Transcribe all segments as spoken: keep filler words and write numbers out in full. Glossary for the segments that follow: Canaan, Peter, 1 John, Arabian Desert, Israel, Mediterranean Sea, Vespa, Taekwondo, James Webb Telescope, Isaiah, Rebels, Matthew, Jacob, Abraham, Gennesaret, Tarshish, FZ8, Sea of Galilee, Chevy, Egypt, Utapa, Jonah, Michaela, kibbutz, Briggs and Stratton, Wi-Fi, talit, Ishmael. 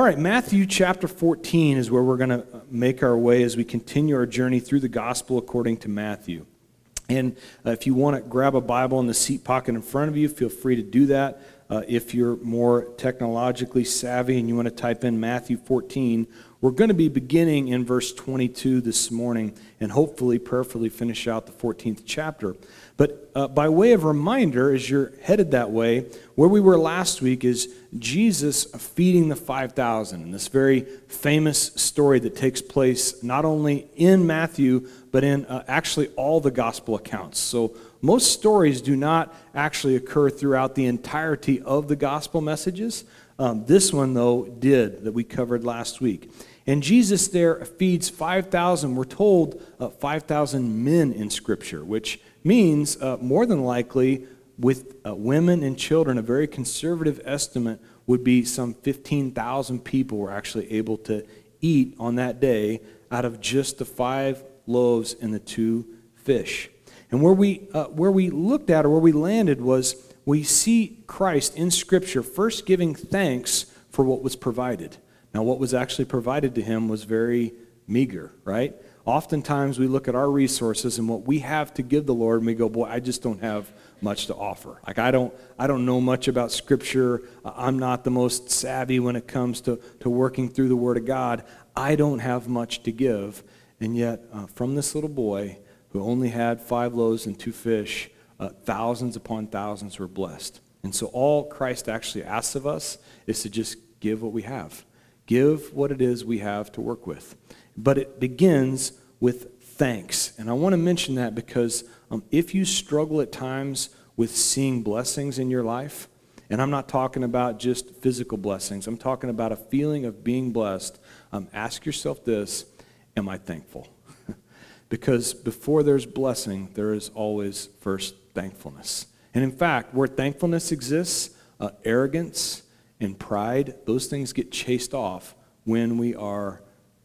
All right, Matthew chapter fourteen is where we're going to make our way as we continue our journey through the gospel according to Matthew. And uh, if you want to grab a Bible in the seat pocket in front of you, feel free to do that. Uh, if you're more technologically savvy and you want to type in Matthew fourteen, we're going to be beginning in verse twenty-two this morning and hopefully prayerfully finish out the fourteenth chapter. But uh, by way of reminder, as you're headed that way, where we were last week is Jesus feeding the five thousand. And this very famous story that takes place not only in Matthew, but in uh, actually all the gospel accounts. So most stories do not actually occur throughout the entirety of the gospel messages. Um, this one, though, did, that we covered last week. And Jesus there feeds five thousand. We're told uh, five thousand men in Scripture, which means uh, more than likely with uh, women and children, a very conservative estimate would be some fifteen thousand people were actually able to eat on that day out of just the five loaves and the two fish. And where we uh, where we looked at or where we landed was we see Christ in Scripture first giving thanks for what was provided. Now, what was actually provided to him was very meager, right? Oftentimes we look at our resources and what we have to give the Lord and we go, boy, I just don't have much to offer. Like I don't I don't know much about Scripture. I'm not the most savvy when it comes to, to working through the Word of God. I don't have much to give. And yet uh, from this little boy who only had five loaves and two fish, uh, thousands upon thousands were blessed. And so all Christ actually asks of us is to just give what we have. Give what it is we have to work with. But it begins with thanks. And I want to mention that because um, if you struggle at times with seeing blessings in your life, and I'm not talking about just physical blessings, I'm talking about a feeling of being blessed, um, ask yourself this, am I thankful? Because before there's blessing, there is always first thankfulness. And in fact, where thankfulness exists, uh, arrogance and pride, those things get chased off when we are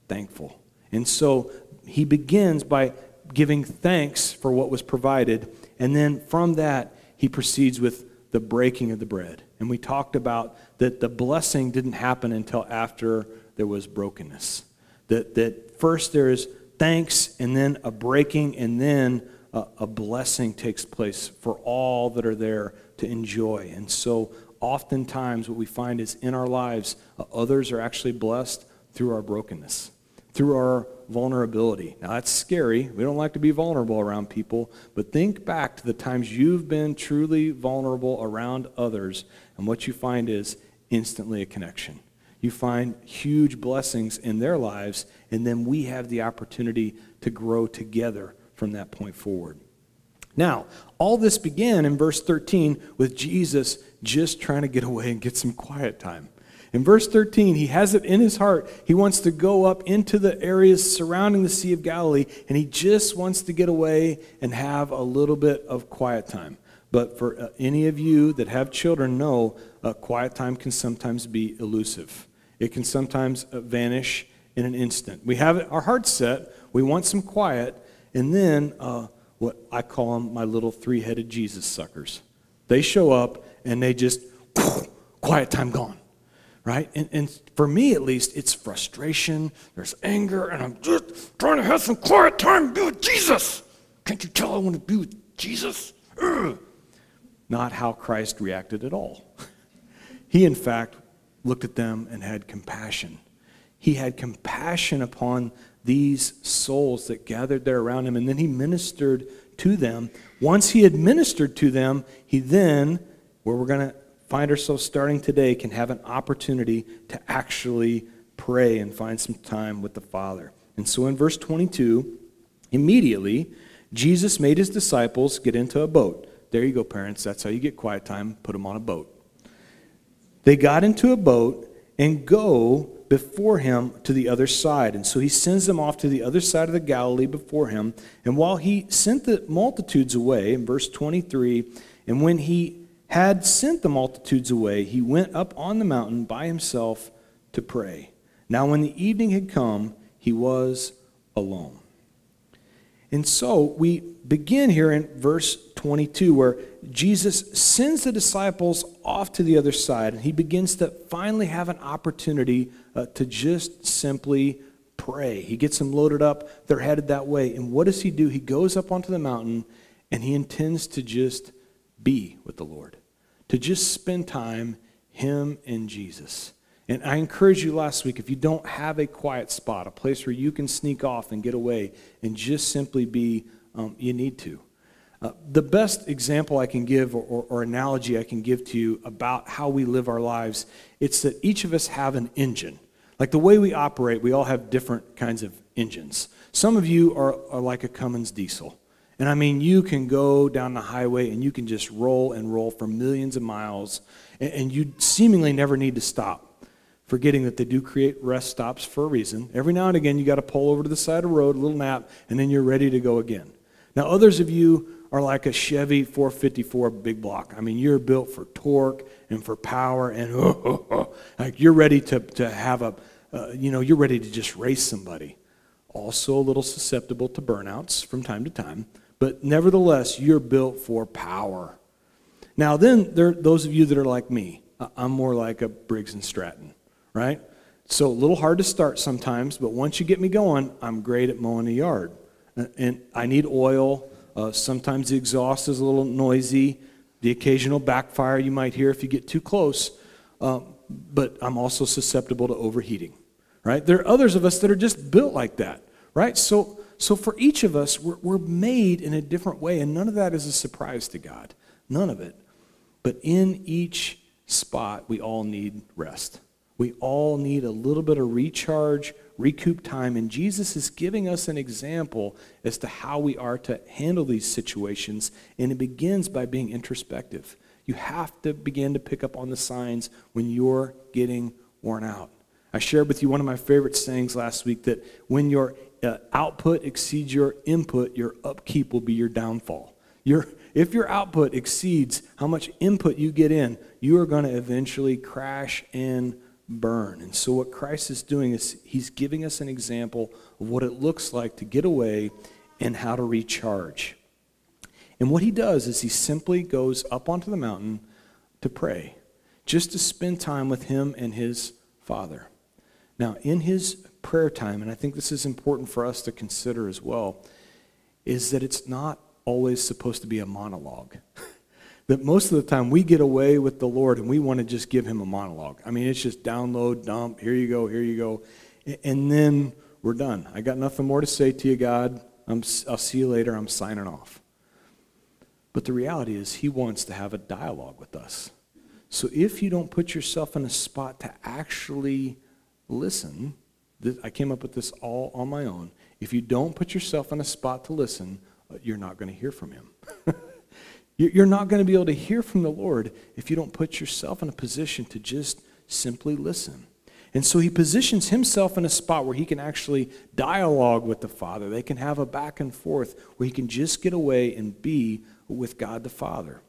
thankful. And so he begins by giving thanks for what was provided, and then from that he proceeds with the breaking of the bread. And we talked about that the blessing didn't happen until after there was brokenness. That that first there is thanks, and then a breaking, and then a, a blessing takes place for all that are there to enjoy. And so oftentimes what we find is in our lives, uh, others are actually blessed through our brokenness, through our vulnerability. Now, that's scary. We don't like to be vulnerable around people, but think back to the times you've been truly vulnerable around others, and what you find is instantly a connection. You find huge blessings in their lives, and then we have the opportunity to grow together from that point forward. Now, all this began in verse thirteen with Jesus just trying to get away and get some quiet time. In verse thirteen, he has it in his heart. He wants to go up into the areas surrounding the Sea of Galilee, and he just wants to get away and have a little bit of quiet time. But for uh, any of you that have children know, uh, quiet time can sometimes be elusive. It can sometimes uh, vanish in an instant. We have our hearts set. We want some quiet, and then uh, what I call them my little three-headed Jesus suckers. They show up, and they just, quiet time gone. Right? And, and for me, at least, it's frustration, there's anger, and I'm just trying to have some quiet time and be with Jesus. Can't you tell I want to be with Jesus? Ugh. Not how Christ reacted at all. He, in fact, looked at them and had compassion. He had compassion upon these souls that gathered there around him, and then he ministered to them. Once he had ministered to them, he then, where we're going to find ourselves starting today, can have an opportunity to actually pray and find some time with the Father. And so in verse twenty-two, immediately, Jesus made his disciples get into a boat. There you go, parents. That's how you get quiet time. Put them on a boat. They got into a boat and go before him to the other side. And so he sends them off to the other side of the Galilee before him. And while he sent the multitudes away, in verse twenty-three, and when he had sent the multitudes away, he went up on the mountain by himself to pray. Now when the evening had come, he was alone. And so we begin here in verse twenty-two, where Jesus sends the disciples off to the other side, and he begins to finally have an opportunity uh, to just simply pray. He gets them loaded up. They're headed that way. And what does he do? He goes up onto the mountain, and he intends to just be with the Lord, to just spend time, him and Jesus. And I encourage you last week, if you don't have a quiet spot, a place where you can sneak off and get away and just simply be, um, you need to. Uh, the best example I can give or, or, or analogy I can give to you about how we live our lives, it's that each of us have an engine. Like the way we operate, we all have different kinds of engines. Some of you are, are like a Cummins diesel. And I mean, you can go down the highway and you can just roll and roll for millions of miles, and, and you seemingly never need to stop. Forgetting that they do create rest stops for a reason. Every now and again, you got to pull over to the side of the road, a little nap, and then you're ready to go again. Now, others of you are like a Chevy four fifty-four big block. I mean, you're built for torque and for power, and oh, oh, oh. Like you're ready to, to have a, uh, you know, you're ready to just race somebody. Also a little susceptible to burnouts from time to time, but nevertheless, you're built for power. Now, then there are those of you that are like me. I'm more like a Briggs and Stratton. Right? So a little hard to start sometimes, but once you get me going, I'm great at mowing the yard. And I need oil. Uh, sometimes the exhaust is a little noisy. The occasional backfire you might hear if you get too close. Um, but I'm also susceptible to overheating. Right? There are others of us that are just built like that. Right? So so for each of us, we're, we're made in a different way, and none of that is a surprise to God. None of it. But in each spot, we all need rest. We all need a little bit of recharge, recoup time, and Jesus is giving us an example as to how we are to handle these situations, and it begins by being introspective. You have to begin to pick up on the signs when you're getting worn out. I shared with you one of my favorite sayings last week, that when your uh, output exceeds your input, your upkeep will be your downfall. Your If your output exceeds how much input you get in, you are going to eventually crash and burn. And so what Christ is doing is he's giving us an example of what it looks like to get away and how to recharge. And what he does is he simply goes up onto the mountain to pray, just to spend time with him and his Father. Now, in his prayer time, and I think this is important for us to consider as well, is that it's not always supposed to be a monologue. That most of the time we get away with the Lord and we want to just give him a monologue. I mean, it's just download, dump, here you go, here you go, and then we're done. I got nothing more to say to you, God. I'm, I'll see you later. I'm signing off. But the reality is he wants to have a dialogue with us. So if you don't put yourself in a spot to actually listen, I came up with this all on my own. If you don't put yourself in a spot to listen, you're not going to hear from him. You're not going to be able to hear from the Lord if you don't put yourself in a position to just simply listen. And so he positions himself in a spot where he can actually dialogue with the Father. They can have a back and forth where he can just get away and be with God the Father.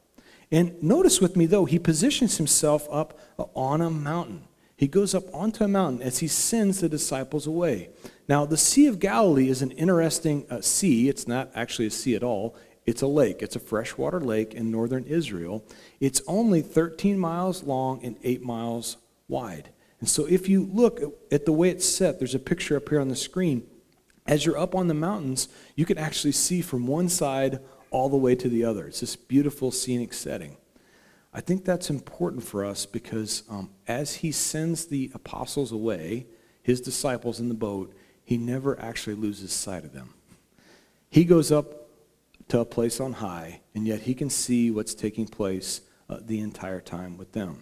And notice with me, though, he positions himself up on a mountain. He goes up onto a mountain as he sends the disciples away. Now, the Sea of Galilee is an interesting uh, sea. It's not actually a sea at all. It's a lake. It's a freshwater lake in northern Israel. It's only thirteen miles long and eight miles wide. And so if you look at the way it's set, there's a picture up here on the screen. As you're up on the mountains, you can actually see from one side all the way to the other. It's this beautiful scenic setting. I think that's important for us because um, as he sends the apostles away, his disciples in the boat, he never actually loses sight of them. He goes up to a place on high, and yet he can see what's taking place uh, the entire time with them.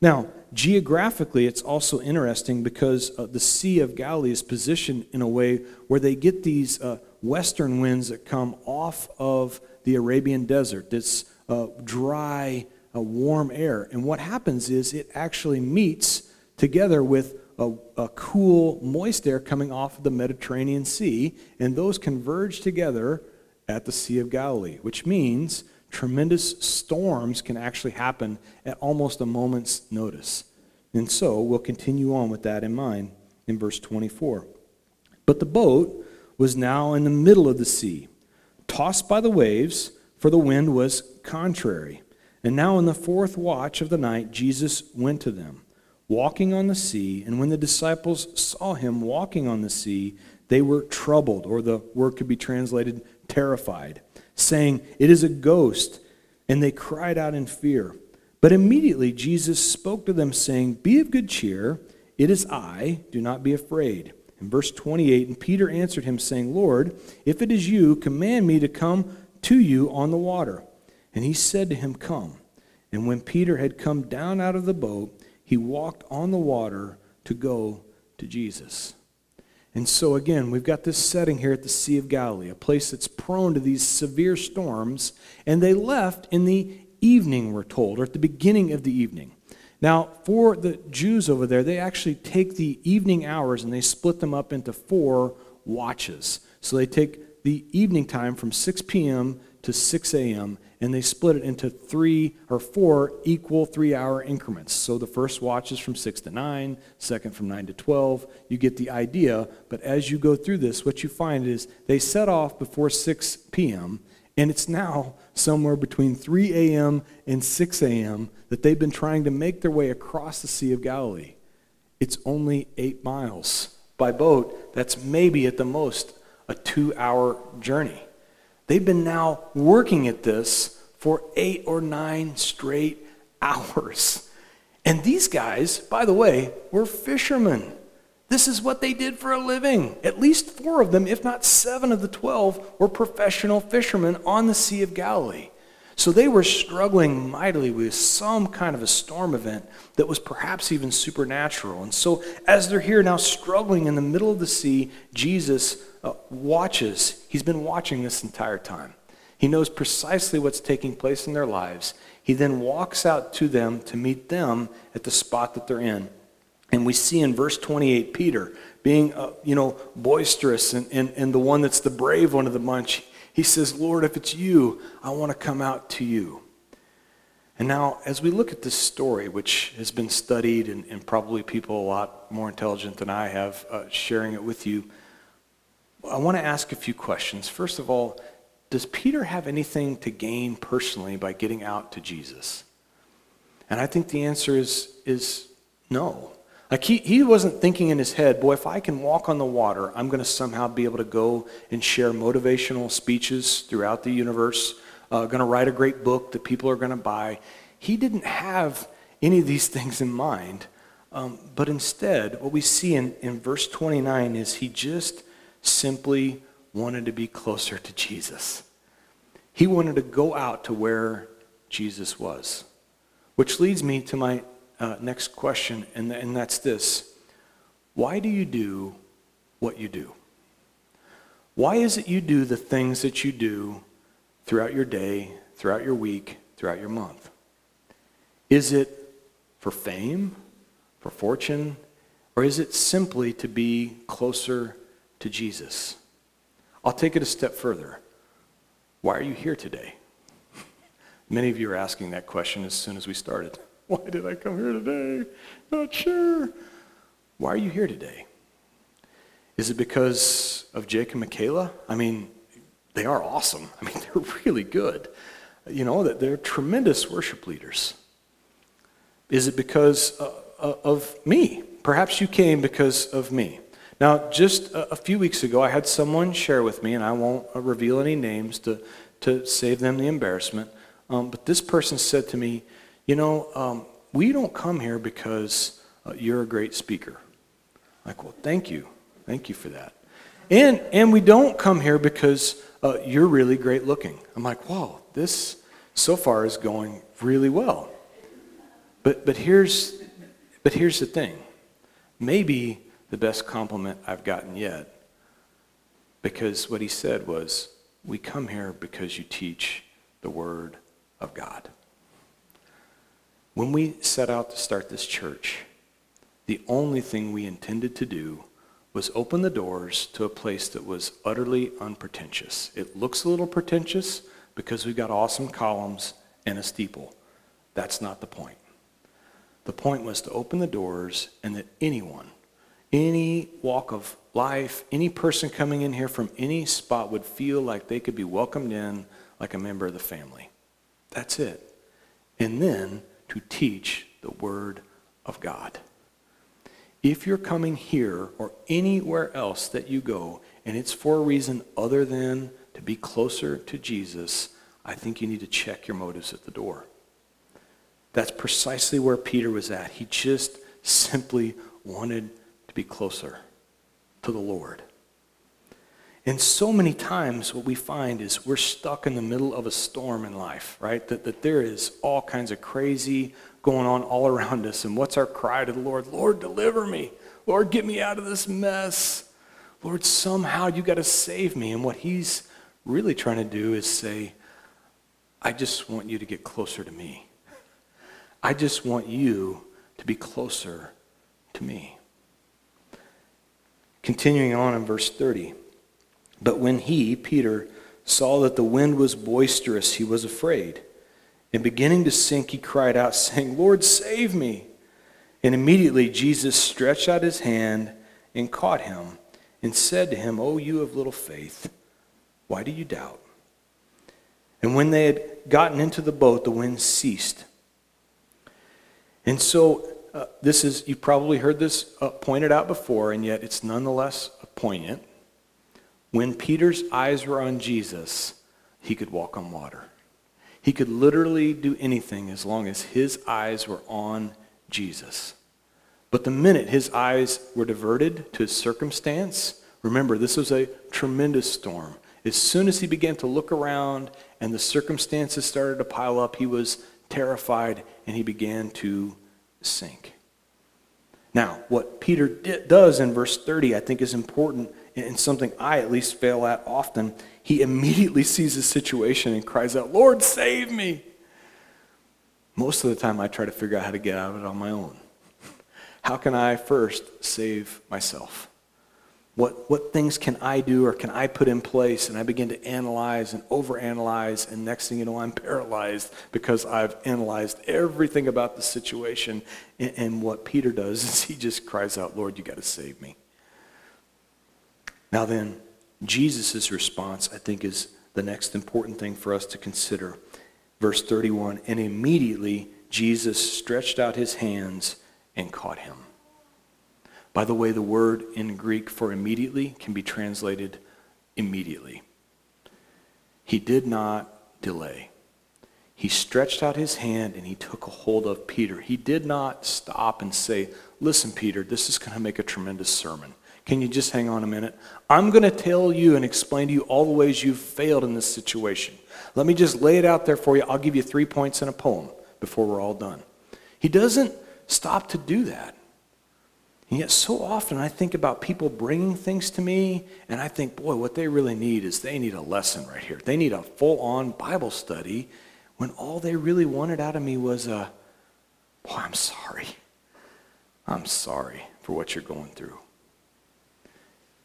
Now, geographically, it's also interesting because uh, the Sea of Galilee is positioned in a way where they get these uh, western winds that come off of the Arabian Desert, this uh, dry, uh, warm air. And what happens is it actually meets together with A, a cool, moist air coming off of the Mediterranean Sea, and those converge together at the Sea of Galilee, which means tremendous storms can actually happen at almost a moment's notice. And so we'll continue on with that in mind in verse twenty-four. But the boat was now in the middle of the sea, tossed by the waves, for the wind was contrary. And now in the fourth watch of the night, Jesus went to them, walking on the sea. And when the disciples saw him walking on the sea, they were troubled, or the word could be translated terrified, saying, "It is a ghost." And they cried out in fear. But immediately Jesus spoke to them, saying, "Be of good cheer, it is I, do not be afraid." In verse twenty-eight, and Peter answered him, saying, "Lord, if it is you, command me to come to you on the water." And he said to him, "Come." And when Peter had come down out of the boat, he walked on the water to go to Jesus. And so again, we've got this setting here at the Sea of Galilee, a place that's prone to these severe storms, and they left in the evening, we're told, or at the beginning of the evening. Now, for the Jews over there, they actually take the evening hours and they split them up into four watches. So they take the evening time from six p.m. to six a.m., and they split it into three or four equal three-hour increments. So the first watch is from six to nine, second from nine to twelve. You get the idea, but as you go through this, what you find is they set off before six p.m., and it's now somewhere between three a.m. and six a.m. that they've been trying to make their way across the Sea of Galilee. It's only eight miles by boat. That's maybe at the most a two-hour journey. They've been now working at this for eight or nine straight hours. And these guys, by the way, were fishermen. This is what they did for a living. At least four of them, if not seven of the twelve, were professional fishermen on the Sea of Galilee. So they were struggling mightily with some kind of a storm event that was perhaps even supernatural. And so as they're here now struggling in the middle of the sea, Jesus uh, watches. He's been watching this entire time. He knows precisely what's taking place in their lives. He then walks out to them to meet them at the spot that they're in. And we see in verse twenty-eight, Peter being, uh, you know, boisterous and, and, and the one that's the brave one of the bunch. He says, "Lord, if it's you, I want to come out to you." And now, as we look at this story, which has been studied and, and probably people a lot more intelligent than I have uh, sharing it with you, I want to ask a few questions. First of all, does Peter have anything to gain personally by getting out to Jesus? And I think the answer is is no. Like he, he wasn't thinking in his head, boy, if I can walk on the water, I'm going to somehow be able to go and share motivational speeches throughout the universe, uh, going to write a great book that people are going to buy. He didn't have any of these things in mind. Um, but instead, what we see in, in verse twenty-nine is he just simply wanted to be closer to Jesus. He wanted to go out to where Jesus was, which leads me to my Uh, next question, and, th- and that's this. Why do you do what you do? Why is it you do the things that you do throughout your day, throughout your week, throughout your month? Is it for fame, for fortune, or is it simply to be closer to Jesus? I'll take it a step further. Why are you here today? Many of you are asking that question as soon as we started. Why did I come here today? Not sure. Why are you here today? Is it because of Jake and Michaela? I mean, they are awesome. I mean, they're really good. You know, that they're tremendous worship leaders. Is it because of me? Perhaps you came because of me. Now, just a few weeks ago, I had someone share with me, and I won't reveal any names to, to save them the embarrassment, um, but this person said to me, "You know, um, we don't come here because uh, you're a great speaker." Like, well, thank you. Thank you for that. And and we don't come here because uh, you're really great looking. I'm like, wow, this so far is going really well. But but here's but here's the thing. Maybe the best compliment I've gotten yet, because what he said was, "We come here because you teach the Word of God." When we set out to start this church, the only thing we intended to do was open the doors to a place that was utterly unpretentious. It looks a little pretentious because we've got awesome columns and a steeple. That's not the point. The point was to open the doors and that anyone, any walk of life, any person coming in here from any spot would feel like they could be welcomed in, like a member of the family. That's it. And then to teach the Word of God. If you're coming here or anywhere else that you go, and it's for a reason other than to be closer to Jesus, I think you need to check your motives at the door. That's precisely where Peter was at. He just simply wanted to be closer to the Lord. And so many times what we find is we're stuck in the middle of a storm in life, right? That, that there is all kinds of crazy going on all around us. And what's our cry to the Lord? Lord, deliver me. Lord, get me out of this mess. Lord, somehow you got to save me. And what he's really trying to do is say, I just want you to get closer to me. I just want you to be closer to me. Continuing on in verse thirty. But when he, Peter, saw that the wind was boisterous, he was afraid. And beginning to sink, he cried out, saying, Lord, save me. And immediately Jesus stretched out his hand and caught him and said to him, O you of little faith, why do you doubt? And when they had gotten into the boat, the wind ceased. And so uh, this is, you probably heard this uh, pointed out before, and yet it's nonetheless poignant. When Peter's eyes were on Jesus, he could walk on water. He could literally do anything as long as his eyes were on Jesus. But the minute his eyes were diverted to his circumstance, remember, this was a tremendous storm. As soon as he began to look around and the circumstances started to pile up, he was terrified and he began to sink. Now, what Peter did, does in verse thirty, I think is important, and something I at least fail at often. He immediately sees his situation and cries out, Lord, save me. Most of the time I try to figure out how to get out of it on my own. How can I first save myself? What, what things can I do or can I put in place? And I begin to analyze and overanalyze, and next thing you know, I'm paralyzed because I've analyzed everything about the situation. And, and what Peter does is he just cries out, Lord, you got to save me. Now then, Jesus' response, I think, is the next important thing for us to consider. Verse thirty-one, and immediately Jesus stretched out his hands and caught him. By the way, the word in Greek for immediately can be translated immediately. He did not delay. He stretched out his hand and he took a hold of Peter. He did not stop and say, listen, Peter, this is going to make a tremendous sermon. Can you just hang on a minute? I'm going to tell you and explain to you all the ways you've failed in this situation. Let me just lay it out there for you. I'll give you three points in a poem before we're all done. He doesn't stop to do that. And yet so often I think about people bringing things to me, and I think, boy, what they really need is they need a lesson right here. They need a full-on Bible study, when all they really wanted out of me was a, boy, I'm sorry. I'm sorry for what you're going through.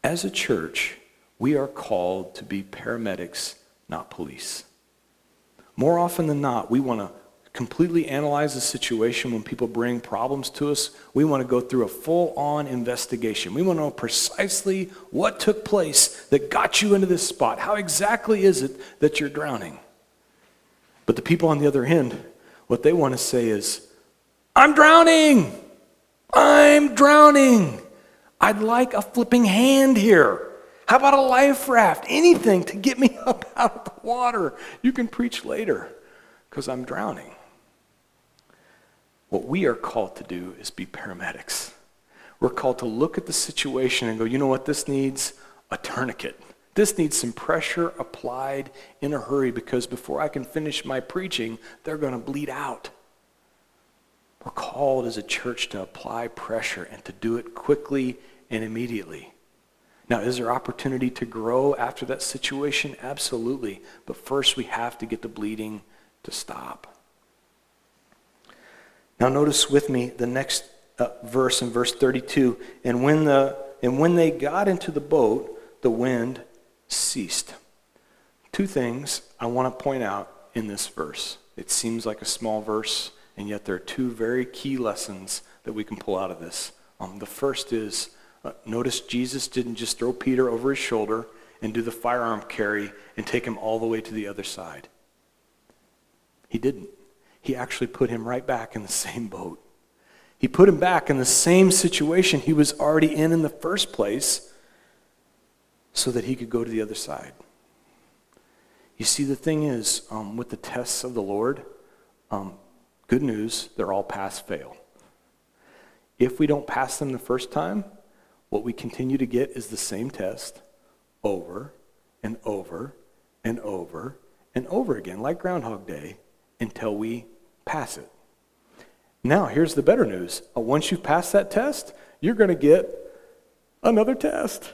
As a church, we are called to be paramedics, not police. More often than not, we want to completely analyze the situation when people bring problems to us. We want to go through a full-on investigation. We want to know precisely what took place that got you into this spot. How exactly is it that you're drowning? But the people on the other end, what they want to say is, I'm drowning! I'm drowning! I'd like a flipping hand here. How about a life raft? Anything to get me up out of the water. You can preach later because I'm drowning. What we are called to do is be paramedics. We're called to look at the situation and go, you know what, this needs a tourniquet. This needs some pressure applied in a hurry, because before I can finish my preaching, they're going to bleed out. We're called as a church to apply pressure and to do it quickly and immediately. Now, is there opportunity to grow after that situation? Absolutely. But first, we have to get the bleeding to stop. Now, notice with me the next uh, verse in verse thirty-two. And when the and when they got into the boat, the wind ceased. Two things I want to point out in this verse. It seems like a small verse, and yet there are two very key lessons that we can pull out of this. Um, the first is, uh, notice Jesus didn't just throw Peter over his shoulder and do the firearm carry and take him all the way to the other side. He didn't. He actually put him right back in the same boat. He put him back in the same situation he was already in in the first place so that he could go to the other side. You see, the thing is, um, with the tests of the Lord, um, good news, they're all pass-fail. If we don't pass them the first time, what we continue to get is the same test over and over and over and over again, like Groundhog Day, until we pass it. Now, here's the better news. Once you've passed that test, you're going to get another test.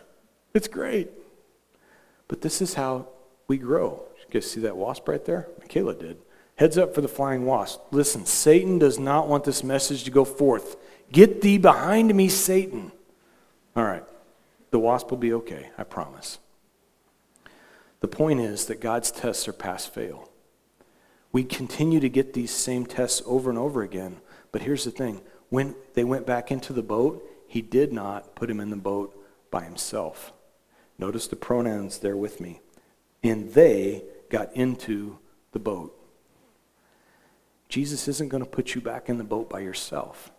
It's great. But this is how we grow. You guys see that wasp right there? Michaela did. Heads up for the flying wasp. Listen, Satan does not want this message to go forth. Get thee behind me, Satan. All right. The wasp will be okay, I promise. The point is that God's tests are pass-fail. We continue to get these same tests over and over again, but here's the thing. When they went back into the boat, he did not put him in the boat by himself. Notice the pronouns there with me. And they got into the boat. Jesus isn't going to put you back in the boat by yourself.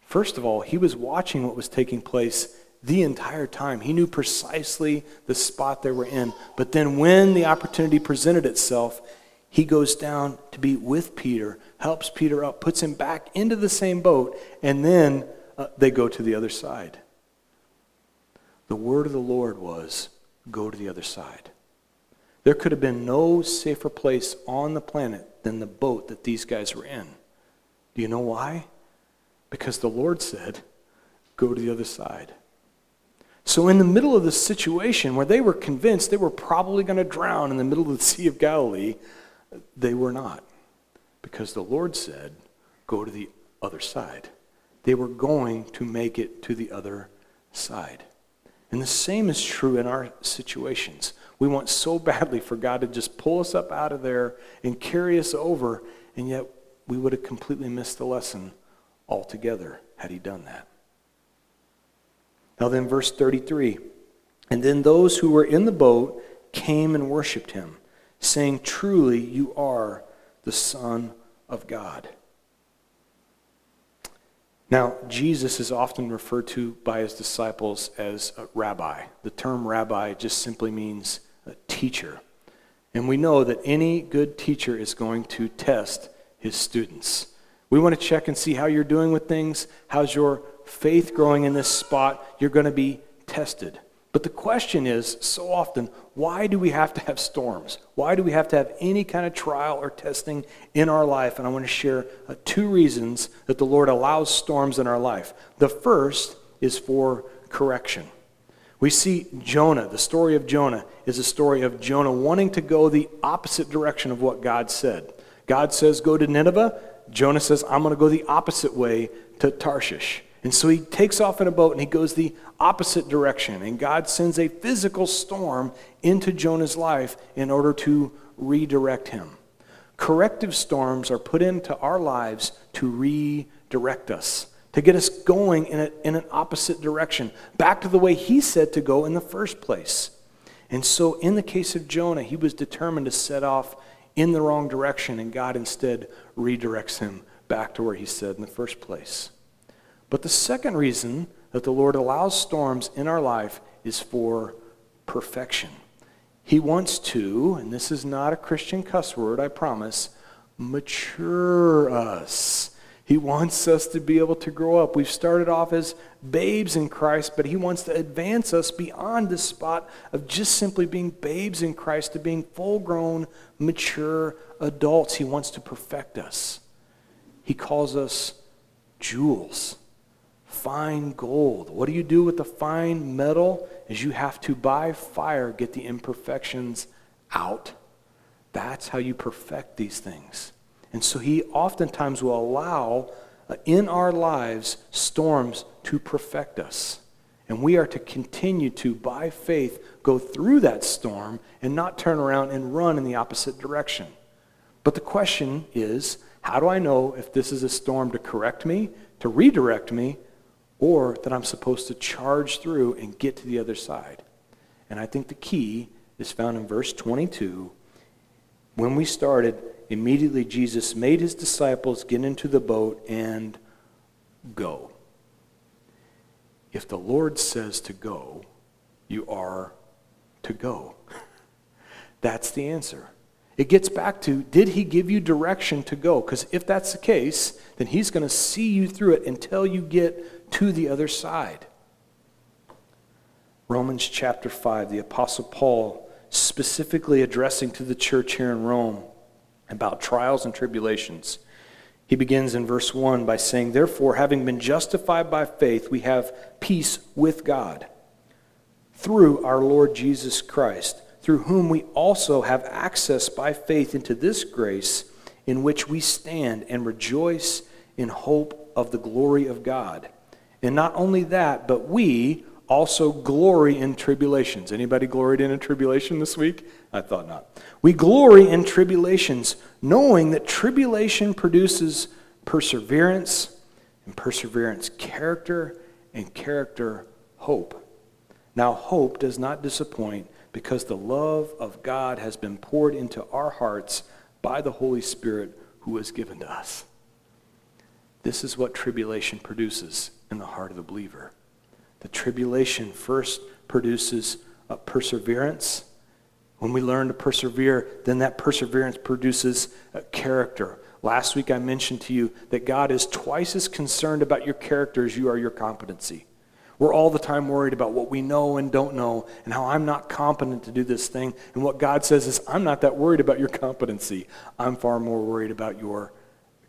First of all, he was watching what was taking place the entire time. He knew precisely the spot they were in. But then when the opportunity presented itself, he goes down to be with Peter, helps Peter up, puts him back into the same boat, and then uh, they go to the other side. The word of the Lord was, go to the other side. There could have been no safer place on the planet than the boat that these guys were in. Do you know why? Because the Lord said, go to the other side. So in the middle of this situation where they were convinced they were probably going to drown in the middle of the Sea of Galilee, they were not. Because the Lord said, go to the other side. They were going to make it to the other side. And the same is true in our situations. We want so badly for God to just pull us up out of there and carry us over, and yet we would have completely missed the lesson altogether had he done that. Now then, verse thirty-three, and then those who were in the boat came and worshipped him, saying, truly you are the Son of God. Now, Jesus is often referred to by his disciples as a rabbi. The term rabbi just simply means a teacher. And we know that any good teacher is going to test his students. We want to check and see how you're doing with things. How's your faith growing in this spot? You're going to be tested. But the question is, so often, why do we have to have storms? Why do we have to have any kind of trial or testing in our life? And I want to share uh, two reasons that the Lord allows storms in our life. The first is for correction. We see Jonah, the story of Jonah, is a story of Jonah wanting to go the opposite direction of what God said. God says, go to Nineveh. Jonah says, I'm going to go the opposite way to Tarshish. And so he takes off in a boat and he goes the opposite direction. And God sends a physical storm into Jonah's life in order to redirect him. Corrective storms are put into our lives to redirect us, to get us going in, a, in an opposite direction, back to the way he said to go in the first place. And so in the case of Jonah, he was determined to set off in the wrong direction, and God instead redirects him back to where he said in the first place. But the second reason that the Lord allows storms in our life is for perfection. He wants to, and this is not a Christian cuss word, I promise, mature us. He wants us to be able to grow up. We've started off as babes in Christ, but he wants to advance us beyond the spot of just simply being babes in Christ to being full-grown, mature adults. He wants to perfect us. He calls us jewels. Fine gold. What do you do with the fine metal? Is you have to, by fire, get the imperfections out. That's how you perfect these things. And so he oftentimes will allow uh, in our lives storms to perfect us. And we are to continue to, by faith, go through that storm and not turn around and run in the opposite direction. But the question is, how do I know if this is a storm to correct me, to redirect me, or that I'm supposed to charge through and get to the other side? And I think the key is found in verse twenty-two. When we started, immediately Jesus made his disciples get into the boat and go. If the Lord says to go, you are to go. That's the answer. It gets back to, did he give you direction to go? Because if that's the case, then he's going to see you through it until you get to the other side. Romans chapter five, the Apostle Paul specifically addressing to the church here in Rome about trials and tribulations. He begins in verse one by saying, "Therefore, having been justified by faith, we have peace with God through our Lord Jesus Christ, through whom we also have access by faith into this grace in which we stand and rejoice in hope of the glory of God. And not only that, but we also glory in tribulations." Anybody gloried in a tribulation this week? I thought not. "We glory in tribulations, knowing that tribulation produces perseverance, and perseverance character, and character hope. Now hope does not disappoint, because the love of God has been poured into our hearts by the Holy Spirit who was given to us." This is what tribulation produces in the heart of the believer. The tribulation first produces a perseverance. When we learn to persevere, then that perseverance produces a character. Last week I mentioned to you that God is twice as concerned about your character as you are your competency. We're all the time worried about what we know and don't know and how I'm not competent to do this thing. And what God says is, I'm not that worried about your competency. I'm far more worried about your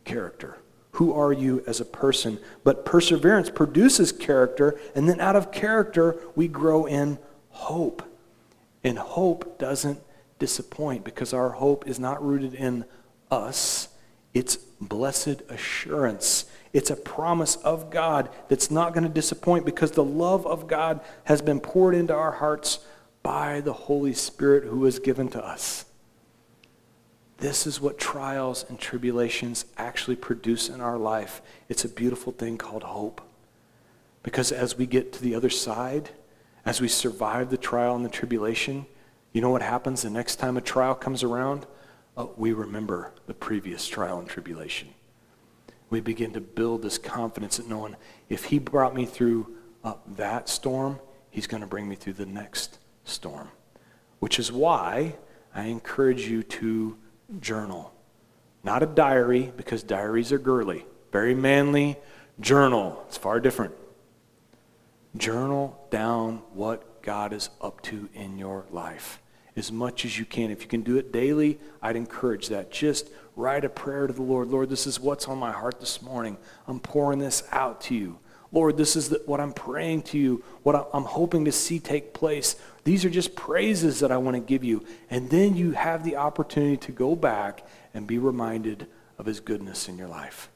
character. Who are you as a person? But perseverance produces character, and then out of character, we grow in hope. And hope doesn't disappoint because our hope is not rooted in us. It's blessed assurance. It's a promise of God that's not going to disappoint because the love of God has been poured into our hearts by the Holy Spirit who was given to us. This is what trials and tribulations actually produce in our life. It's a beautiful thing called hope. Because as we get to the other side, as we survive the trial and the tribulation, you know what happens the next time a trial comes around? Oh, we remember the previous trial and tribulation. We begin to build this confidence in knowing if he brought me through uh, that storm, he's going to bring me through the next storm. Which is why I encourage you to journal. Not a diary, because diaries are girly. Very manly. Journal. It's far different. Journal down what God is up to in your life as much as you can. If you can do it daily, I'd encourage that. Just write a prayer to the Lord. Lord, this is what's on my heart this morning. I'm pouring this out to you. Lord, this is the, what I'm praying to you, what I'm hoping to see take place. These are just praises that I want to give you. And then you have the opportunity to go back and be reminded of his goodness in your life.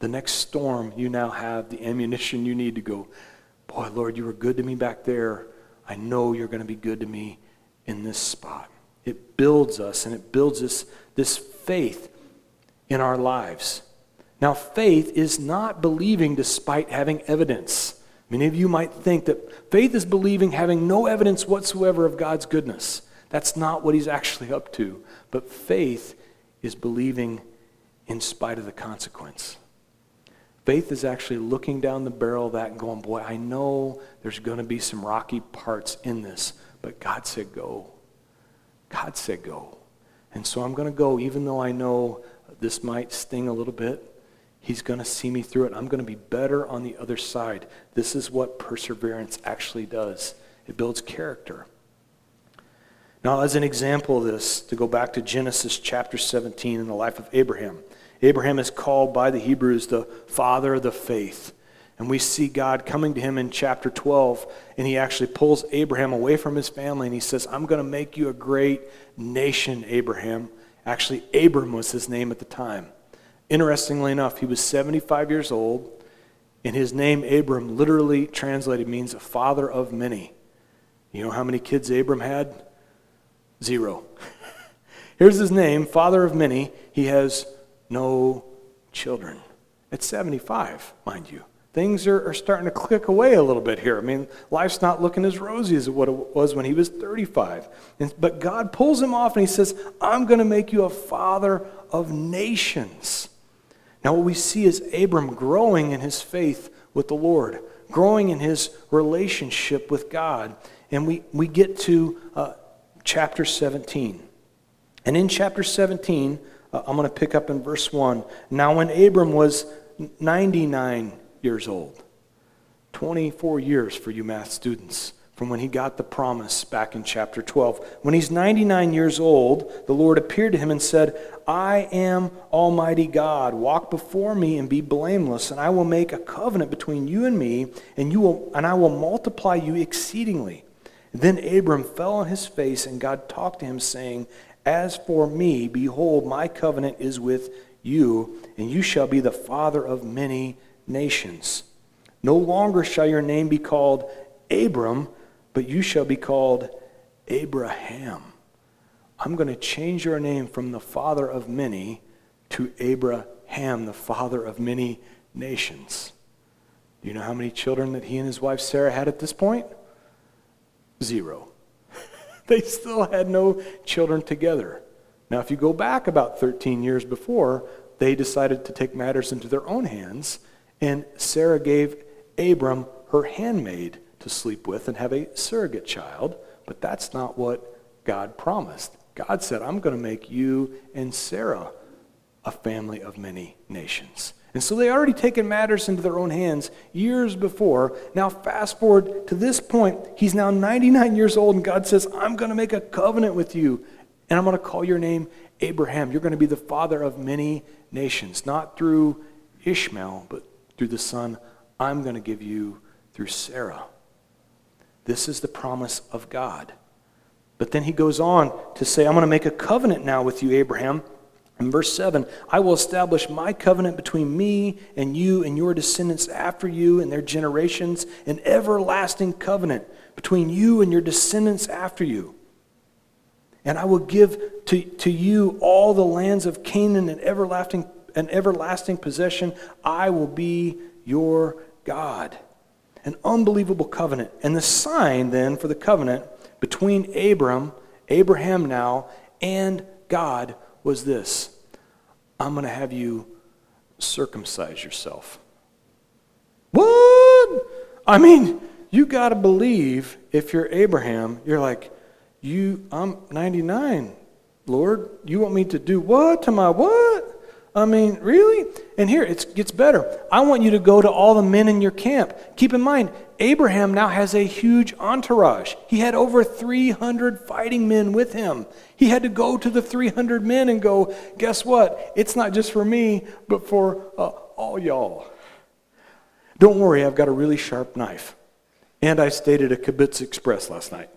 The next storm, you now have the ammunition you need to go, boy, Lord, you were good to me back there. I know you're going to be good to me in this spot. It builds us, and it builds us this faith in our lives. Now, faith is not believing despite having evidence. Many of you might think that faith is believing having no evidence whatsoever of God's goodness. That's not what he's actually up to. But faith is believing in spite of the consequence. Faith is actually looking down the barrel of that and going, boy, I know there's going to be some rocky parts in this, but God said go. God said go. And so I'm going to go, even though I know this might sting a little bit. He's going to see me through it. I'm going to be better on the other side. This is what perseverance actually does. It builds character. Now, as an example of this, to go back to Genesis chapter seventeen in the life of Abraham. Abraham is called by the Hebrews the father of the faith. And we see God coming to him in chapter twelve, and he actually pulls Abraham away from his family, and he says, I'm going to make you a great nation, Abraham. Actually, Abram was his name at the time. Interestingly enough, he was seventy-five years old, and his name, Abram, literally translated means father of many. You know how many kids Abram had? Zero. Here's his name, father of many. He has no children. At seventy-five, mind you. things are, are starting to click away a little bit here. I mean, life's not looking as rosy as what it was when he was thirty-five. And, but God pulls him off and he says, I'm going to make you a father of nations. Now what we see is Abram growing in his faith with the Lord, growing in his relationship with God. And we, we get to uh, chapter seventeen. And in chapter seventeen, uh, I'm going to pick up in verse one. Now when Abram was ninety-nine years old, twenty-four years for you math students, from when he got the promise back in chapter twelve. When he's ninety-nine years old, the Lord appeared to him and said, I am Almighty God. Walk before me and be blameless, and I will make a covenant between you and me, and you will, and I will multiply you exceedingly. Then Abram fell on his face, and God talked to him, saying, As for me, behold, my covenant is with you, and you shall be the father of many nations. No longer shall your name be called Abram, but you shall be called Abraham. I'm going to change your name from the father of many to Abraham, the father of many nations. Do you know how many children that he and his wife Sarah had at this point? Zero. They still had no children together. Now, if you go back about thirteen years before, they decided to take matters into their own hands, and Sarah gave Abram her handmaid to sleep with and have a surrogate child, but that's not what God promised. God said, I'm going to make you and Sarah a family of many nations. And so they already taken matters into their own hands years before. Now fast forward to this point, he's now ninety-nine years old, and God says, I'm going to make a covenant with you, and I'm going to call your name Abraham. You're going to be the father of many nations, not through Ishmael, but through the son I'm going to give you through Sarah. This is the promise of God. But then he goes on to say, I'm going to make a covenant now with you, Abraham. In verse seven, I will establish my covenant between me and you and your descendants after you and their generations, an everlasting covenant between you and your descendants after you. And I will give to, to you all the lands of Canaan, an everlasting, an everlasting possession. I will be your God. An unbelievable covenant. And the sign then for the covenant between Abram, Abraham now, and God was this. I'm going to have you circumcise yourself. What? I mean, you got to believe if you're Abraham, you're like, you, I'm ninety-nine, Lord. You want me to do what to my what? I mean, really? And here, it gets better. I want you to go to all the men in your camp. Keep in mind, Abraham now has a huge entourage. He had over three hundred fighting men with him. He had to go to the three hundred men and go, guess what? It's not just for me, but for uh, all y'all. Don't worry, I've got a really sharp knife. And I stayed at a kibbutz express last night.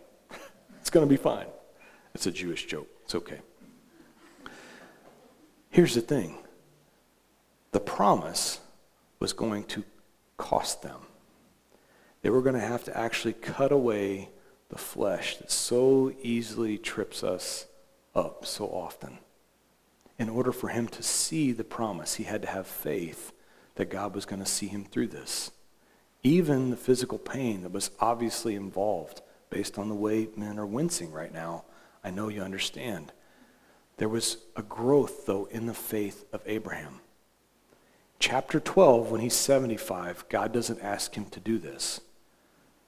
It's going to be fine. It's a Jewish joke. It's okay. Here's the thing. The promise was going to cost them. They were going to have to actually cut away the flesh that so easily trips us up so often. In order for him to see the promise, he had to have faith that God was going to see him through this. Even the physical pain that was obviously involved, based on the way men are wincing right now, I know you understand. There was a growth, though, in the faith of Abraham. Chapter twelve, when he's seventy-five, God doesn't ask him to do this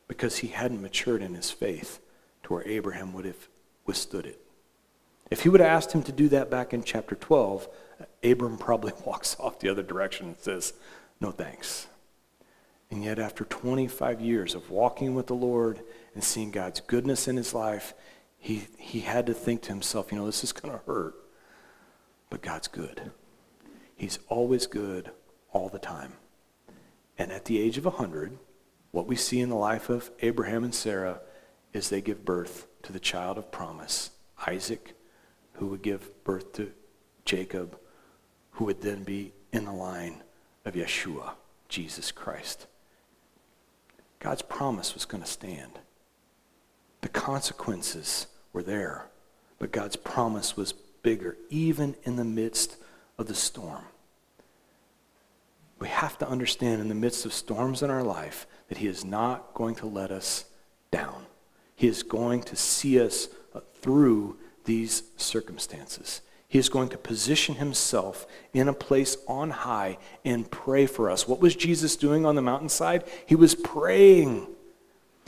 because he hadn't matured in his faith to where Abraham would have withstood it. If he would have asked him to do that back in chapter twelve, Abram probably walks off the other direction and says, no thanks. And yet after twenty-five years of walking with the Lord and seeing God's goodness in his life, he, he had to think to himself, you know, this is going to hurt, but God's good. He's always good all the time. And at the age of one hundred, what we see in the life of Abraham and Sarah is they give birth to the child of promise, Isaac, who would give birth to Jacob, who would then be in the line of Yeshua, Jesus Christ. God's promise was going to stand. The consequences were there, but God's promise was bigger, even in the midst of the storm. We have to understand in the midst of storms in our life that he is not going to let us down. He is going to see us through these circumstances. He is going to position himself in a place on high and pray for us. What was Jesus doing on the mountainside? He was praying.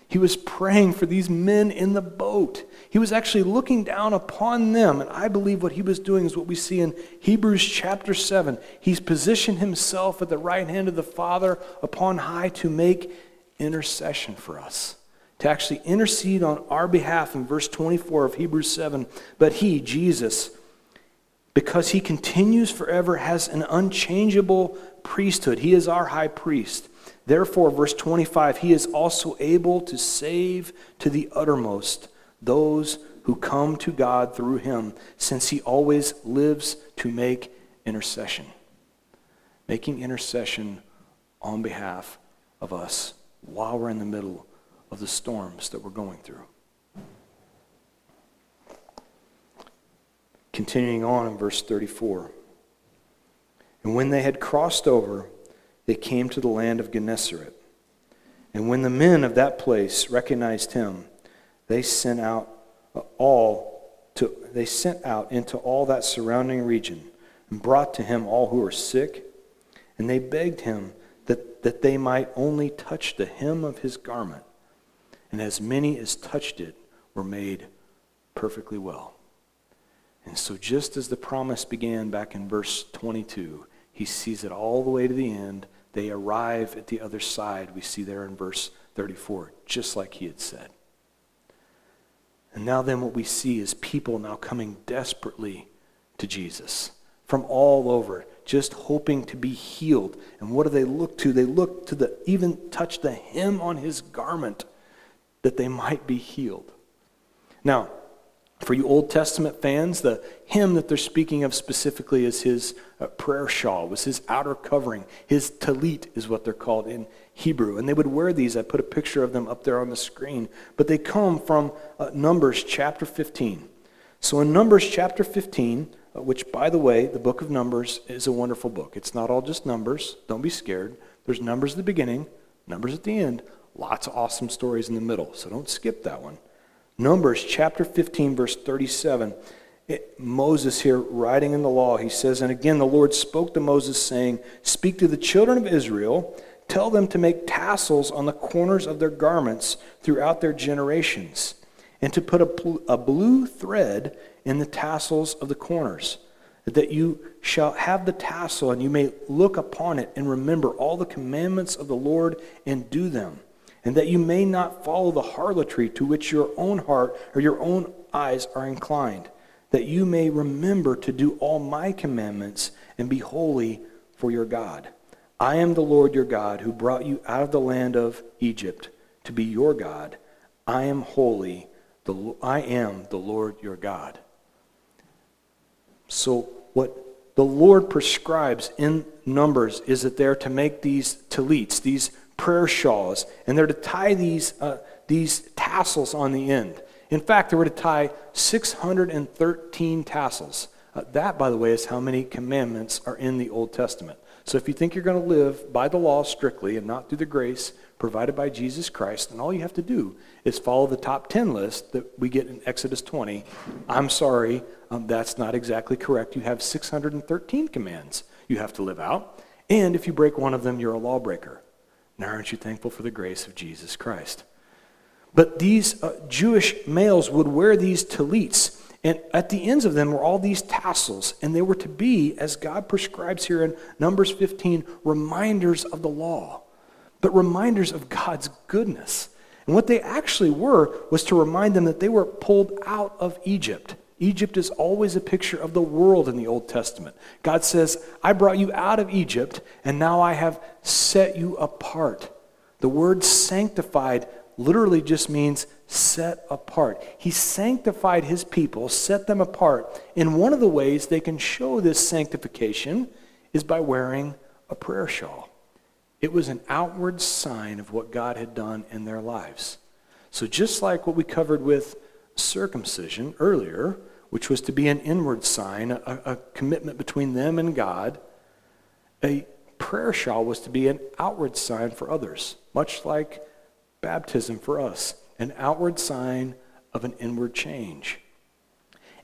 He was praying for these men in the boat. He was actually looking down upon them. And I believe what he was doing is what we see in Hebrews chapter seven. He's positioned himself at the right hand of the Father upon high to make intercession for us, to actually intercede on our behalf in verse twenty-four of Hebrews seven. But he, Jesus, because he continues forever, has an unchangeable priesthood. He is our high priest. Therefore, verse twenty-five, he is also able to save to the uttermost those who come to God through him, since he always lives to make intercession. Making intercession on behalf of us while we're in the middle of the storms that we're going through. Continuing on in verse thirty-four. And when they had crossed over, they came to the land of Gennesaret. And when the men of that place recognized him, they sent out all to they sent out into all that surrounding region and brought to him all who were sick, and they begged him that, that they might only touch the hem of his garment. And as many as touched it were made perfectly well. And so just as the promise began back in verse twenty-two, he sees it all the way to the end. They arrive at the other side, we see there in verse thirty-four, just like he had said. And now then what we see is people now coming desperately to Jesus from all over, just hoping to be healed. And what do they look to? They look to the, even touch the hem on his garment, that they might be healed. Now, for you Old Testament fans, the hem that they're speaking of specifically is his uh, prayer shawl, was his outer covering. His talit is what they're called in Hebrew. And they would wear these. I put a picture of them up there on the screen. But they come from uh, Numbers chapter fifteen. So in Numbers chapter fifteen, uh, which, by the way, the book of Numbers is a wonderful book. It's not all just numbers. Don't be scared. There's numbers at the beginning, numbers at the end, lots of awesome stories in the middle. So don't skip that one. Numbers chapter fifteen, verse thirty-seven, it, Moses here writing in the law, he says, and again the Lord spoke to Moses, saying, speak to the children of Israel, tell them to make tassels on the corners of their garments throughout their generations, and to put a, a blue thread in the tassels of the corners, that you shall have the tassel, and you may look upon it and remember all the commandments of the Lord and do them. And that you may not follow the harlotry to which your own heart or your own eyes are inclined, that you may remember to do all my commandments and be holy for your God. I am the Lord your God who brought you out of the land of Egypt to be your God. I am holy. The, I am the Lord your God. So what the Lord prescribes in Numbers is that they're to make these talits, these prayer shawls, and they're to tie these uh, these tassels on the end. In fact, they were to tie six hundred thirteen tassels. Uh, that, by the way, is how many commandments are in the Old Testament. So if you think you're going to live by the law strictly and not through the grace provided by Jesus Christ, then all you have to do is follow the top ten list that we get in Exodus twenty. I'm sorry, um, that's not exactly correct. You have six hundred thirteen commands you have to live out, and if you break one of them, you're a lawbreaker. Now, aren't you thankful for the grace of Jesus Christ? But these uh, Jewish males would wear these talits, and at the ends of them were all these tassels, and they were to be, as God prescribes here in Numbers fifteen, reminders of the law, but reminders of God's goodness. And what they actually were was to remind them that they were pulled out of Egypt. Egypt is always a picture of the world in the Old Testament. God says, I brought you out of Egypt, and now I have set you apart. The word sanctified literally just means set apart. He sanctified his people, set them apart. And one of the ways they can show this sanctification is by wearing a prayer shawl. It was an outward sign of what God had done in their lives. So just like what we covered with circumcision earlier, which was to be an inward sign, a, a commitment between them and God, a prayer shawl was to be an outward sign for others, much like baptism for us, an outward sign of an inward change.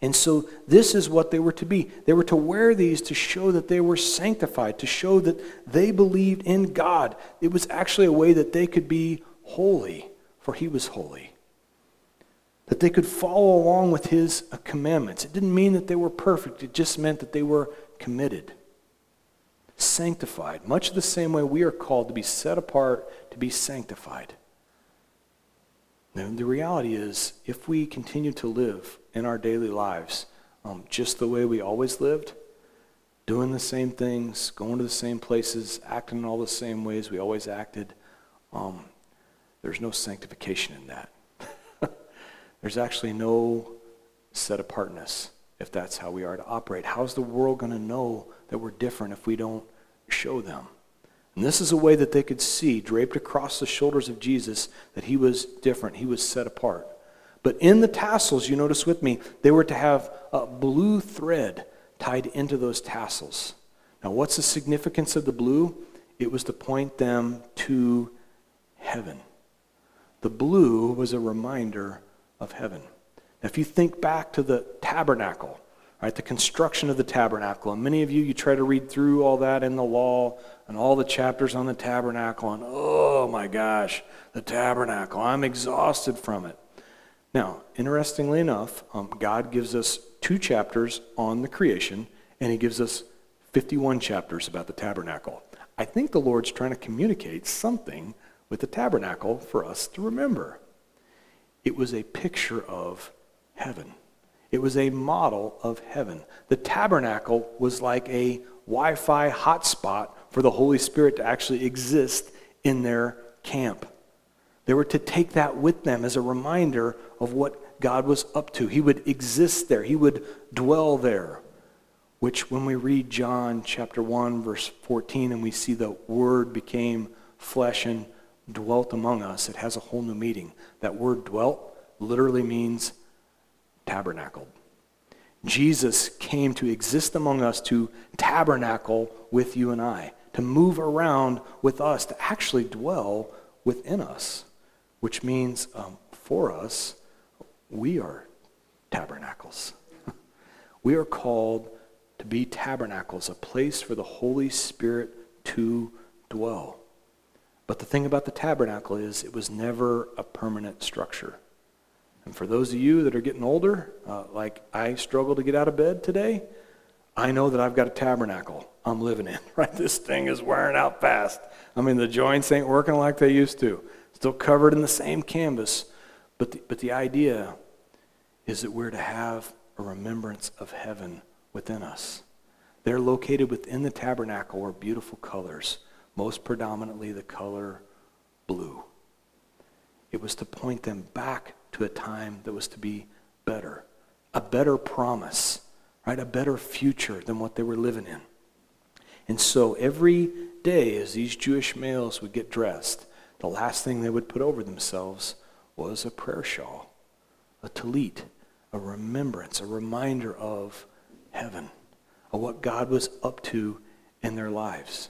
And so this is what they were to be. They were to wear these to show that they were sanctified, to show that they believed in God. It was actually a way that they could be holy, for he was holy. That they could follow along with his commandments. It didn't mean that they were perfect. It just meant that they were committed, sanctified. Much the same way we are called to be set apart, to be sanctified. Now, the reality is, if we continue to live in our daily lives um, just the way we always lived, doing the same things, going to the same places, acting in all the same ways we always acted, um, there's no sanctification in that. There's actually no set-apartness if that's how we are to operate. How's the world going to know that we're different if we don't show them? And this is a way that they could see, draped across the shoulders of Jesus, that he was different. He was set apart. But in the tassels, you notice with me, they were to have a blue thread tied into those tassels. Now, what's the significance of the blue? It was to point them to heaven. The blue was a reminder of heaven. Now, if you think back to the tabernacle, right, the construction of the tabernacle, and many of you, you try to read through all that in the law, and all the chapters on the tabernacle, and oh my gosh, the tabernacle, I'm exhausted from it. Now, interestingly enough, um, God gives us two chapters on the creation, and he gives us fifty-one chapters about the tabernacle. I think the Lord's trying to communicate something with the tabernacle for us to remember. It was a picture of heaven. It was a model of heaven. The tabernacle was like a Wi-Fi hotspot for the Holy Spirit to actually exist in their camp. They were to take that with them as a reminder of what God was up to. He would exist there. He would dwell there, which when we read John chapter one, verse fourteen, and we see the Word became flesh and dwelt among us, it has a whole new meaning. That word dwelt literally means tabernacled. Jesus came to exist among us, to tabernacle with you and I, to move around with us, to actually dwell within us, which means um, for us, we are tabernacles. We are called to be tabernacles, a place for the Holy Spirit to dwell. But the thing about the tabernacle is it was never a permanent structure. And for those of you that are getting older, uh, like I struggle to get out of bed today, I know that I've got a tabernacle I'm living in, right? This thing is wearing out fast. I mean, the joints ain't working like they used to. Still covered in the same canvas. But the, but the idea is that we're to have a remembrance of heaven within us. They're located within the tabernacle are beautiful colors, most predominantly the color blue. It was to point them back to a time that was to be better, a better promise, right? A better future than what they were living in. And so every day as these Jewish males would get dressed, the last thing they would put over themselves was a prayer shawl, a talit, a remembrance, a reminder of heaven, of what God was up to in their lives.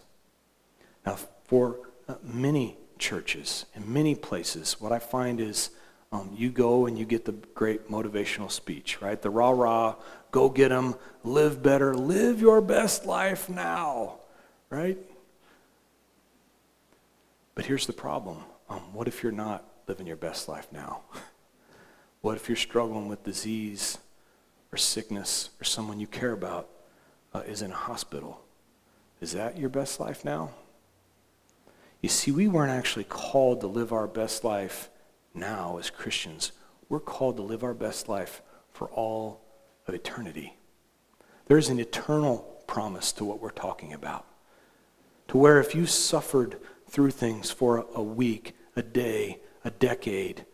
Now, for many churches and many places, what I find is Um, you go and you get the great motivational speech, right? The rah-rah, go get them, live better, live your best life now, right? But here's the problem. Um, what if you're not living your best life now? What if you're struggling with disease or sickness or someone you care about uh, is in a hospital? Is that your best life now? You see, we weren't actually called to live our best life now, as Christians. We're called to live our best life for all of eternity. There's an eternal promise to what we're talking about. To where if you suffered through things for a week, a day, a decade,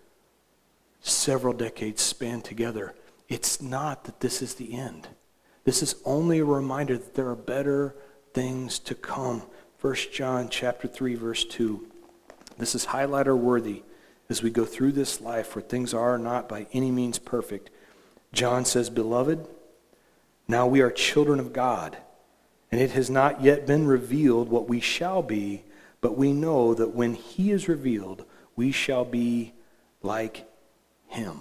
several decades spanned together, it's not that this is the end. This is only a reminder that there are better things to come. First John chapter three, verse two. This is highlighter worthy. As we go through this life where things are not by any means perfect, John says, "Beloved, now we are children of God, And it has not yet been revealed what we shall be, but we know that when he is revealed, we shall be like him.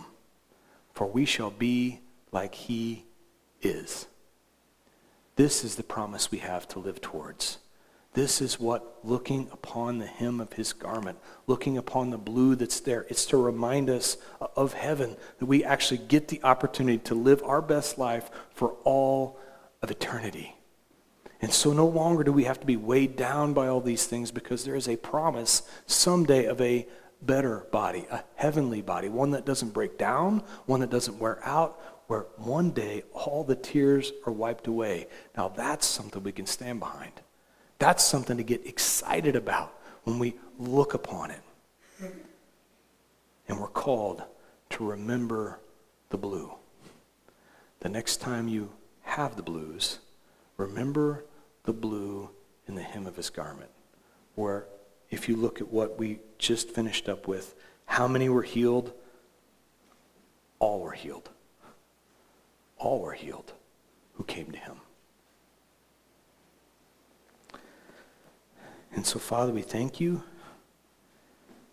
For we shall be like he is. This is the promise we have to live towards. This is what looking upon the hem of his garment, looking upon the blue that's there, it's to remind us of heaven, that we actually get the opportunity to live our best life for all of eternity. And so no longer do we have to be weighed down by all these things, because there is a promise someday of a better body, a heavenly body, one that doesn't break down, one that doesn't wear out, where one day all the tears are wiped away. Now that's something we can stand behind. That's something to get excited about when we look upon it. And we're called to remember the blue. The next time you have the blues, remember the blue in the hem of his garment. Where if you look at what we just finished up with, how many were healed? All were healed. All were healed who came to him. And so, Father, we thank you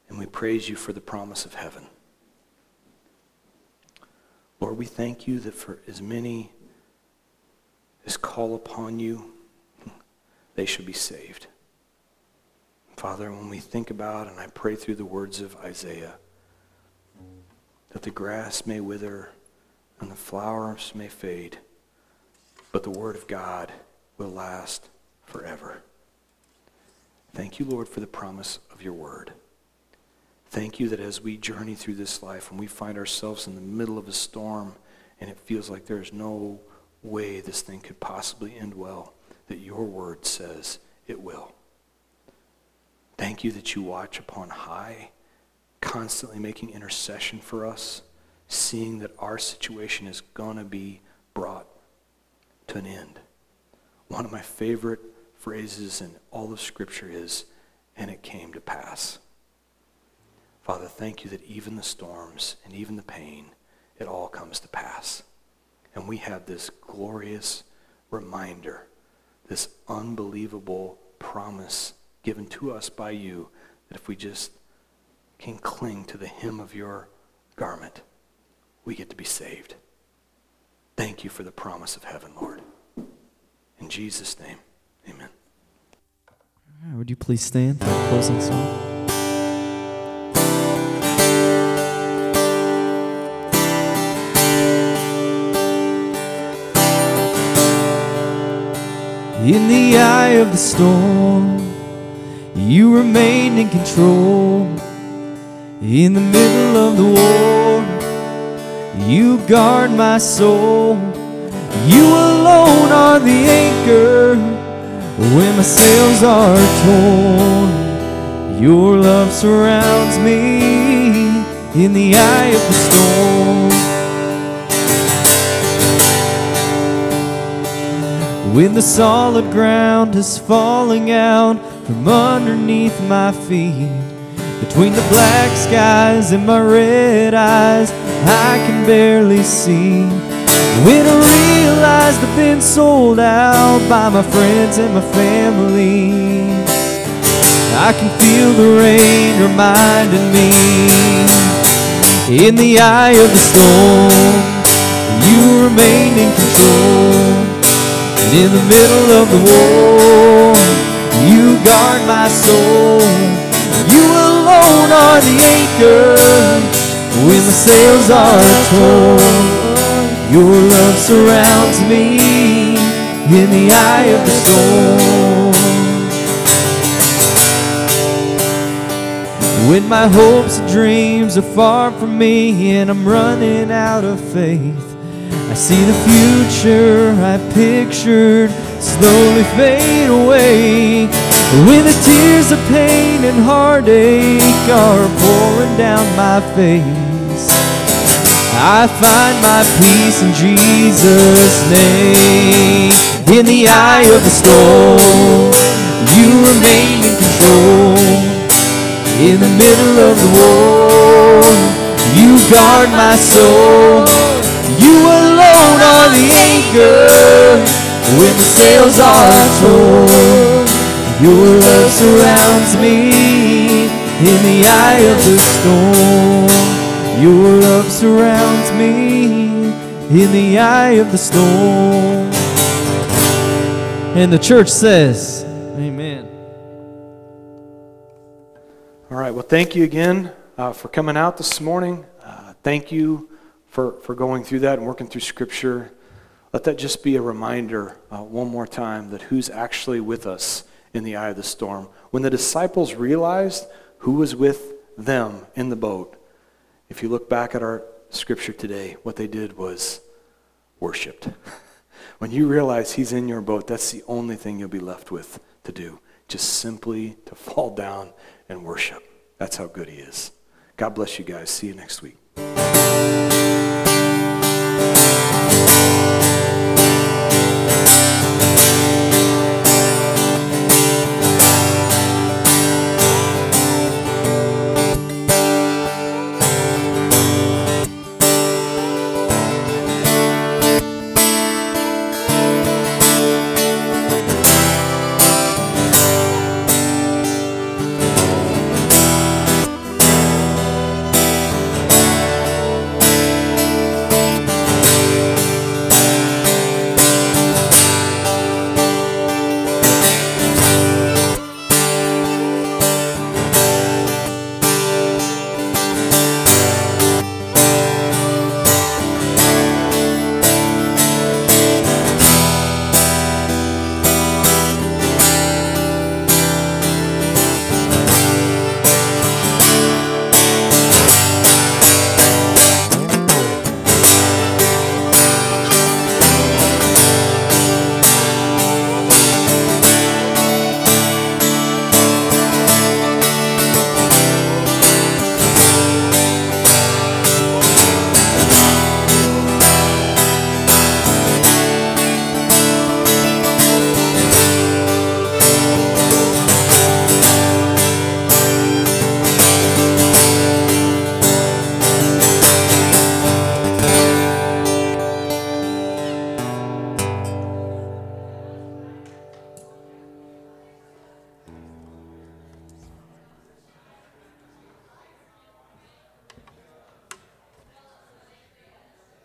and we praise you for the promise of heaven. Lord, we thank you that for as many as call upon you, they should be saved. Father, when we think about, and I pray through the words of Isaiah, that the grass may wither and the flowers may fade, but the word of God will last forever. Thank you, Lord, for the promise of your word. Thank you that as we journey through this life and we find ourselves in the middle of a storm and it feels like there's no way this thing could possibly end well, that your word says it will. Thank you that you watch upon high, constantly making intercession for us, seeing that our situation is going to be brought to an end. One of my favorite phrases in all of Scripture is, and it came to pass. Father, thank you that even the storms and even the pain, it all comes to pass. And we have this glorious reminder, this unbelievable promise given to us by you, that if we just can cling to the hem of your garment, we get to be saved. Thank you for the promise of heaven, Lord. In Jesus' name, amen. All right, would you please stand for the closing song? In the eye of the storm, you remained in control. In the middle of the war, you guard my soul. You alone are the anchor when my sails are torn. Your love surrounds me in the eye of the storm. When the solid ground is falling out from underneath my feet, between the black skies and my red eyes, I can barely see. When I realized I've been sold out by my friends and my family, I can feel the rain reminding me. In the eye of the storm, you remain in control. And in the middle of the war, you guard my soul. Are the anchor when the sails are torn. Your love surrounds me in the eye of the storm. When my hopes and dreams are far from me and I'm running out of faith, I see the future I pictured slowly fade away. When the tears of pain and heartache are pouring down my face, I find my peace in Jesus' name. In the eye of the storm, you remain in control. In the middle of the war, you guard my soul. You alone are the anchor which fills our soul. Your love surrounds me in the eye of the storm. Your love surrounds me in the eye of the storm. And the church says, amen. All right, well, thank you again uh, for coming out this morning. Uh, thank you for, for going through that and working through Scripture. Let that just be a reminder uh, one more time that who's actually with us in the eye of the storm. When the disciples realized who was with them in the boat, if you look back at our Scripture today, what they did was worshiped. When you realize he's in your boat, that's the only thing you'll be left with to do, just simply to fall down and worship. That's how good he is. God bless you guys. See you next week.